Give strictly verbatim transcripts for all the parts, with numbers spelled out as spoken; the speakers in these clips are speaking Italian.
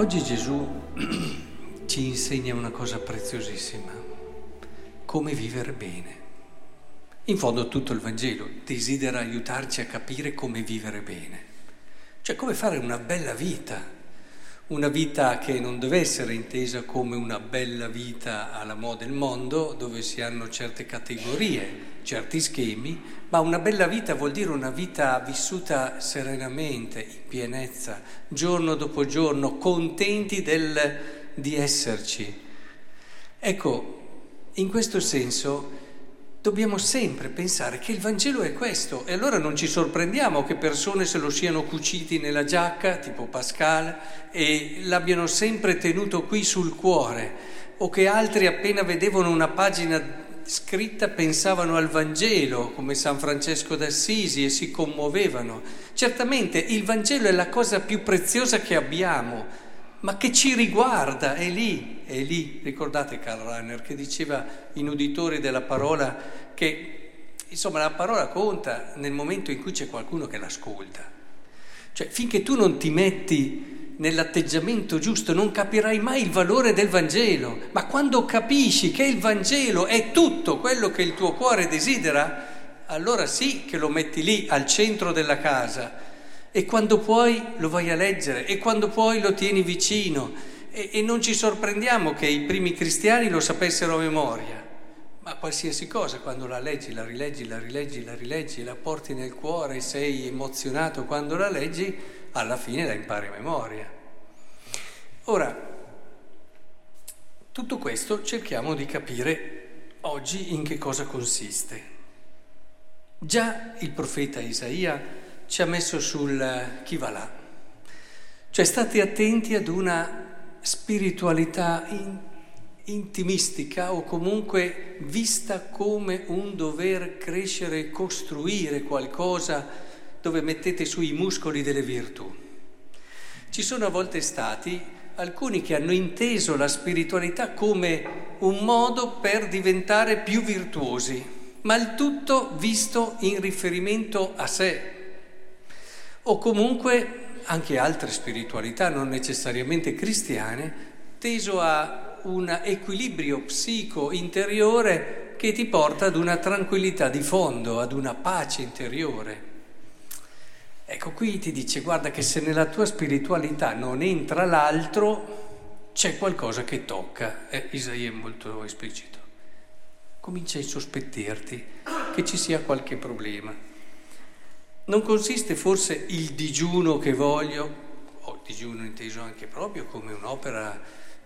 Oggi Gesù ci insegna una cosa preziosissima, come vivere bene. In fondo tutto il Vangelo desidera aiutarci a capire come vivere bene, cioè come fare una bella vita, una vita che non deve essere intesa come una bella vita alla moda del mondo, dove si hanno certe categorie, certi schemi, ma una bella vita vuol dire una vita vissuta serenamente, in pienezza, giorno dopo giorno, contenti del, di esserci. Ecco, in questo senso dobbiamo sempre pensare che il Vangelo è questo, e allora non ci sorprendiamo che persone se lo siano cuciti nella giacca, tipo Pascal, e l'abbiano sempre tenuto qui sul cuore, o che altri appena vedevano una pagina scritta pensavano al Vangelo, come San Francesco d'Assisi, e si commuovevano. Certamente il Vangelo è la cosa più preziosa che abbiamo, ma che ci riguarda, è lì, è lì. Ricordate Karl Rahner che diceva in Uditori della parola che, insomma, la parola conta nel momento in cui c'è qualcuno che l'ascolta. Cioè, finché tu non ti metti nell'atteggiamento giusto, non capirai mai il valore del Vangelo. Ma quando capisci che il Vangelo è tutto quello che il tuo cuore desidera, allora sì che lo metti lì, al centro della casa. E quando puoi lo vai a leggere, e quando puoi lo tieni vicino, e, e non ci sorprendiamo che i primi cristiani lo sapessero a memoria, ma qualsiasi cosa, quando la leggi, la rileggi, la rileggi, la rileggi, la porti nel cuore, sei emozionato quando la leggi, alla fine la impari a memoria. Ora, tutto questo cerchiamo di capire oggi in che cosa consiste. Già il profeta Isaia ci ha messo sul chi va là, cioè state attenti ad una spiritualità in, intimistica, o comunque vista come un dover crescere e costruire qualcosa dove mettete sui muscoli delle virtù. Ci sono a volte stati alcuni che hanno inteso la spiritualità come un modo per diventare più virtuosi, ma il tutto visto in riferimento a sé. O comunque anche altre spiritualità, non necessariamente cristiane, teso a un equilibrio psico-interiore che ti porta ad una tranquillità di fondo, ad una pace interiore. Ecco, qui ti dice, guarda che se nella tua spiritualità non entra l'altro, c'è qualcosa che tocca. Eh, Isaia è molto esplicito. Comincia a insospettirti che ci sia qualche problema. Non consiste forse il digiuno che voglio, o digiuno inteso anche proprio come un'opera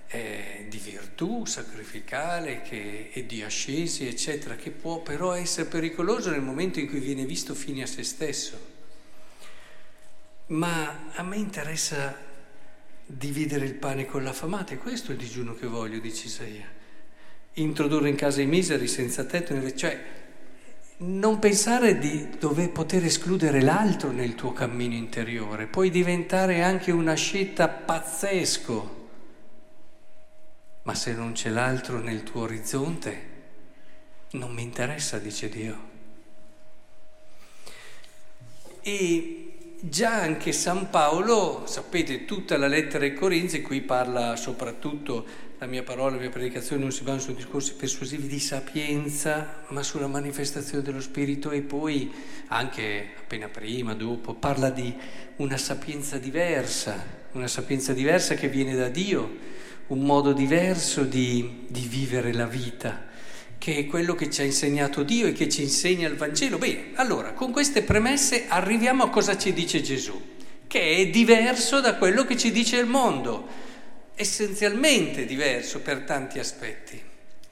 eh, di virtù sacrificale che, e di ascesi, eccetera, che può però essere pericoloso nel momento in cui viene visto fine a se stesso. Ma a me interessa dividere il pane con l'affamato, e questo è il digiuno che voglio, dice Isaia. Introdurre in casa i miseri, senza tetto, cioè non pensare di dover poter escludere l'altro nel tuo cammino interiore, puoi diventare anche una scelta pazzesco, ma se non c'è l'altro nel tuo orizzonte, non mi interessa, dice Dio. E già anche San Paolo, sapete, tutta la lettera ai Corinzi, qui parla soprattutto, la mia parola, la mia predicazione non si basa su discorsi persuasivi di sapienza, ma sulla manifestazione dello Spirito, e poi anche appena prima, dopo, parla di una sapienza diversa, una sapienza diversa che viene da Dio, un modo diverso di, di vivere la vita, che è quello che ci ha insegnato Dio e che ci insegna il Vangelo. Bene, allora, con queste premesse arriviamo a cosa ci dice Gesù, che è diverso da quello che ci dice il mondo, essenzialmente diverso per tanti aspetti.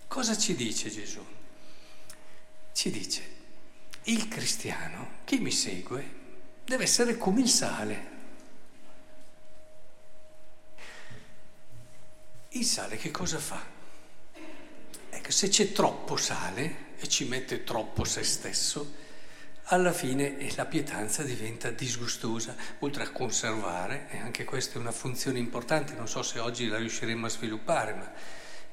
Cosa ci dice Gesù? Ci dice, il cristiano, chi mi segue, deve essere come il sale. Il sale che cosa fa? Ecco, se c'è troppo sale e ci mette troppo se stesso, alla fine eh, la pietanza diventa disgustosa, oltre a conservare, e anche questa è una funzione importante, non so se oggi la riusciremo a sviluppare, ma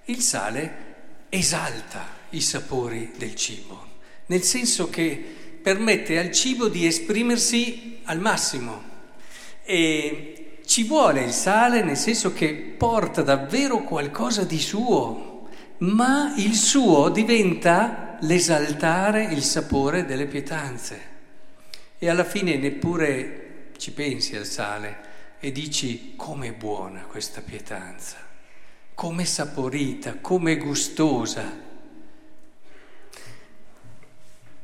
il sale esalta i sapori del cibo, nel senso che permette al cibo di esprimersi al massimo, e Ci vuole il sale nel senso che porta davvero qualcosa di suo, ma il suo diventa l'esaltare il sapore delle pietanze. E alla fine neppure ci pensi al sale e dici com'è buona questa pietanza, com'è saporita, com'è gustosa.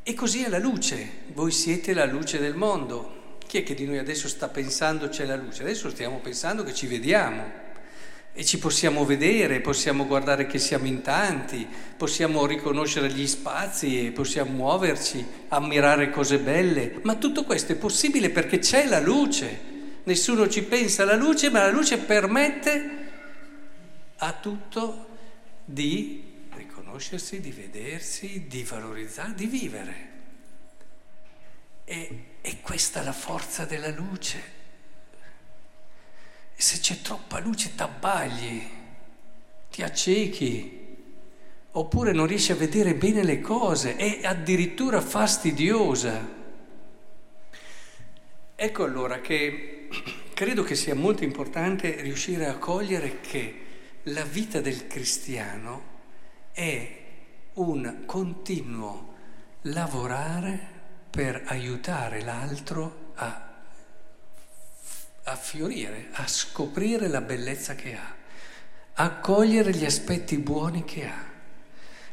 E così è la luce, voi siete la luce del mondo. Chi è che di noi adesso sta pensando c'è la luce? Adesso stiamo pensando che ci vediamo e ci possiamo vedere, possiamo guardare che siamo in tanti, possiamo riconoscere gli spazi, possiamo muoverci, ammirare cose belle, ma tutto questo è possibile perché c'è la luce. Nessuno ci pensa alla luce, ma la luce permette a tutto di riconoscersi, di vedersi, di valorizzare, di vivere. E, e questa è la forza della luce. Se c'è troppa luce t'abbagli, ti accechi, oppure non riesci a vedere bene le cose, è addirittura fastidiosa. Ecco allora che credo che sia molto importante riuscire a cogliere che la vita del cristiano è un continuo lavorare per aiutare l'altro a, a fiorire, a scoprire la bellezza che ha, a cogliere gli aspetti buoni che ha.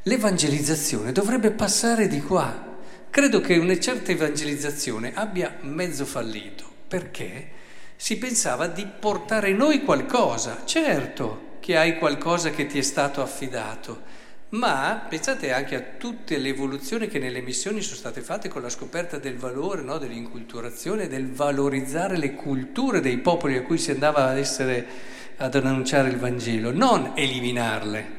L'evangelizzazione dovrebbe passare di qua. Credo che una certa evangelizzazione abbia mezzo fallito, perché si pensava di portare noi qualcosa. Certo che hai qualcosa che ti è stato affidato, ma pensate anche a tutte le evoluzioni che nelle missioni sono state fatte con la scoperta del valore, no? Dell'inculturazione, del valorizzare le culture dei popoli a cui si andava ad essere, ad annunciare il Vangelo, non eliminarle,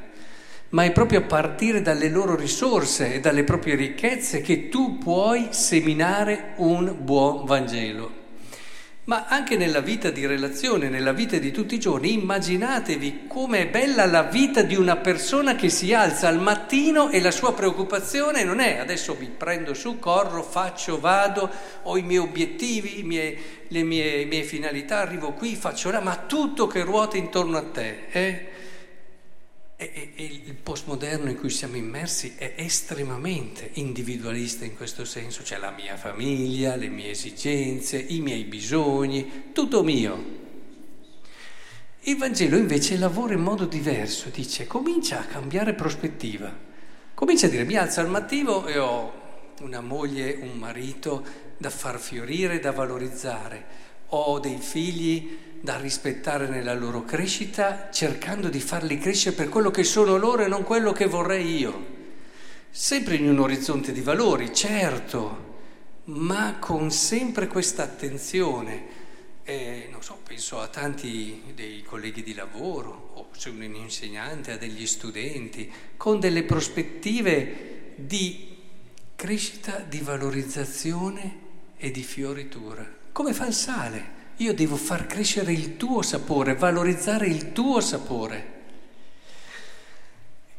ma è proprio a partire dalle loro risorse e dalle proprie ricchezze che tu puoi seminare un buon Vangelo. Ma anche nella vita di relazione, nella vita di tutti i giorni, immaginatevi com'è bella la vita di una persona che si alza al mattino e la sua preoccupazione non è adesso mi prendo su, corro, faccio, vado, ho i miei obiettivi, i miei, le mie, le mie finalità, arrivo qui, faccio là, ma tutto che ruota intorno a te. Eh? E, e, e il postmoderno in cui siamo immersi è estremamente individualista in questo senso, cioè la mia famiglia, le mie esigenze, i miei bisogni, tutto mio. Il Vangelo invece lavora in modo diverso, dice comincia a cambiare prospettiva, comincia a dire mi alzo al mattino e ho una moglie, un marito da far fiorire, da valorizzare, ho dei figli da rispettare nella loro crescita, cercando di farli crescere per quello che sono loro e non quello che vorrei io. Sempre in un orizzonte di valori, certo, ma con sempre questa attenzione. Eh, non so, penso a tanti dei colleghi di lavoro, o se un insegnante, a degli studenti, con delle prospettive di crescita, di valorizzazione e di fioritura. Come fa il sale? Io devo far crescere il tuo sapore, valorizzare il tuo sapore.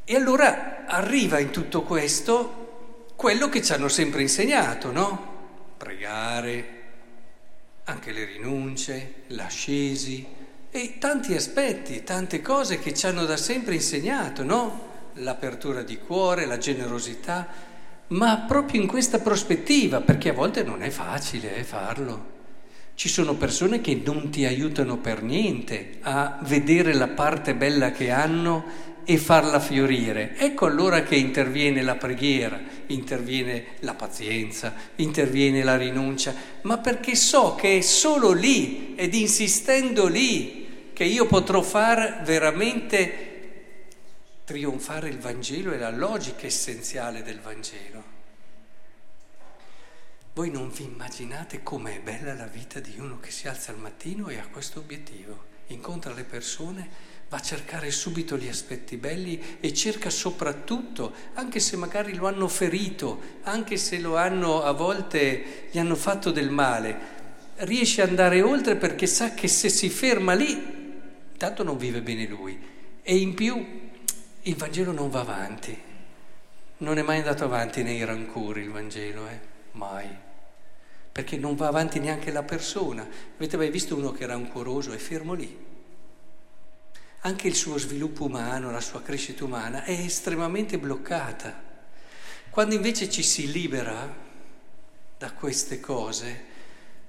E allora arriva in tutto questo quello che ci hanno sempre insegnato, no? Pregare, anche le rinunce, l'ascesi e tanti aspetti, tante cose che ci hanno da sempre insegnato, no? L'apertura di cuore, la generosità, ma proprio in questa prospettiva, perché a volte non è facile eh, farlo. Ci sono persone che non ti aiutano per niente a vedere la parte bella che hanno e farla fiorire. Ecco allora che interviene la preghiera, interviene la pazienza, interviene la rinuncia, ma perché so che è solo lì ed insistendo lì che io potrò far veramente trionfare il Vangelo e la logica essenziale del Vangelo. Voi non vi immaginate com'è bella la vita di uno che si alza al mattino e ha questo obiettivo, incontra le persone, va a cercare subito gli aspetti belli e cerca soprattutto, anche se magari lo hanno ferito, anche se lo hanno a volte gli hanno fatto del male, riesce ad andare oltre perché sa che se si ferma lì, tanto non vive bene lui e in più il Vangelo non va avanti, non è mai andato avanti nei rancori il Vangelo, eh? Mai. perché non va avanti neanche la persona. Avete mai visto uno che era ancoroso e fermo lì? Anche il suo sviluppo umano, la sua crescita umana è estremamente bloccata. Quando invece ci si libera da queste cose,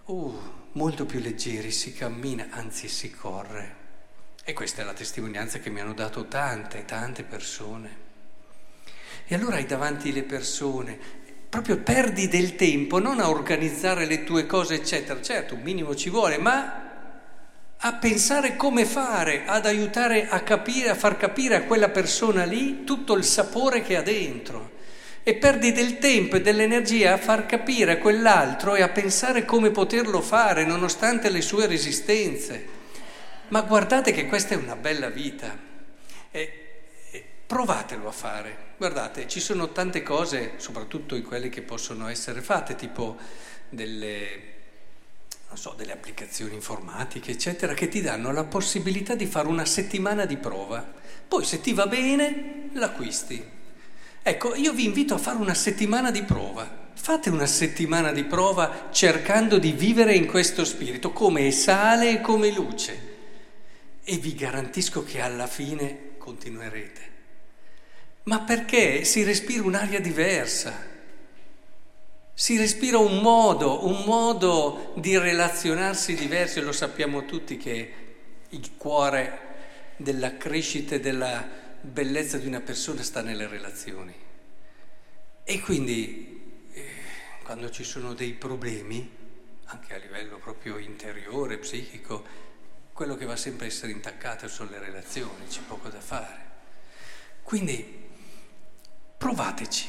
uh, molto più leggeri si cammina, anzi si corre. E questa è la testimonianza che mi hanno dato tante, tante persone. E allora hai davanti le persone... Proprio perdi del tempo non a organizzare le tue cose eccetera, certo un minimo ci vuole, ma a pensare come fare, ad aiutare a capire, a far capire a quella persona lì tutto il sapore che ha dentro, e perdi del tempo e dell'energia a far capire a quell'altro e a pensare come poterlo fare nonostante le sue resistenze. Ma guardate che questa è una bella vita, e provatelo a fare. Guardate, ci sono tante cose, soprattutto in quelle che possono essere fatte, tipo delle, non so, delle applicazioni informatiche, eccetera, che ti danno la possibilità di fare una settimana di prova. Poi, se ti va bene, l'acquisti. Ecco, io vi invito a fare una settimana di prova. Fate una settimana di prova cercando di vivere in questo spirito, come sale e come luce. E vi garantisco che alla fine continuerete. Ma perché si respira un'aria diversa, si respira un modo, un modo di relazionarsi diverso, e lo sappiamo tutti che il cuore della crescita e della bellezza di una persona sta nelle relazioni. E quindi quando ci sono dei problemi, anche a livello proprio interiore, psichico, quello che va sempre a essere intaccato sono le relazioni, c'è poco da fare. Quindi... provateci,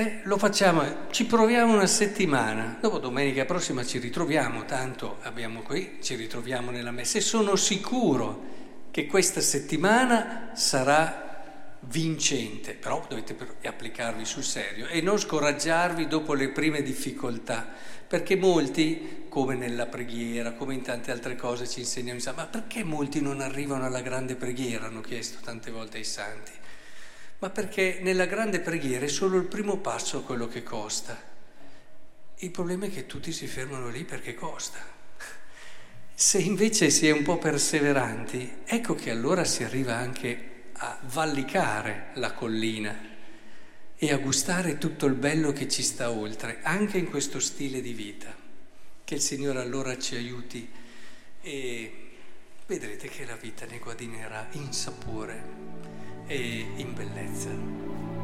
eh? Lo facciamo, ci proviamo una settimana, dopo domenica prossima ci ritroviamo, tanto abbiamo qui, ci ritroviamo nella messa, e sono sicuro che questa settimana sarà vincente, però dovete applicarvi sul serio e non scoraggiarvi dopo le prime difficoltà, perché molti, come nella preghiera, come in tante altre cose ci insegnano, ma perché molti non arrivano alla grande preghiera, hanno chiesto tante volte ai santi. Ma perché nella grande preghiera è solo il primo passo quello che costa. Il problema è che tutti si fermano lì perché costa. Se invece si è un po' perseveranti, ecco che allora si arriva anche a valicare la collina e a gustare tutto il bello che ci sta oltre, anche in questo stile di vita. Che il Signore allora ci aiuti e vedrete che la vita ne guadinerà in sapore e in bellezza.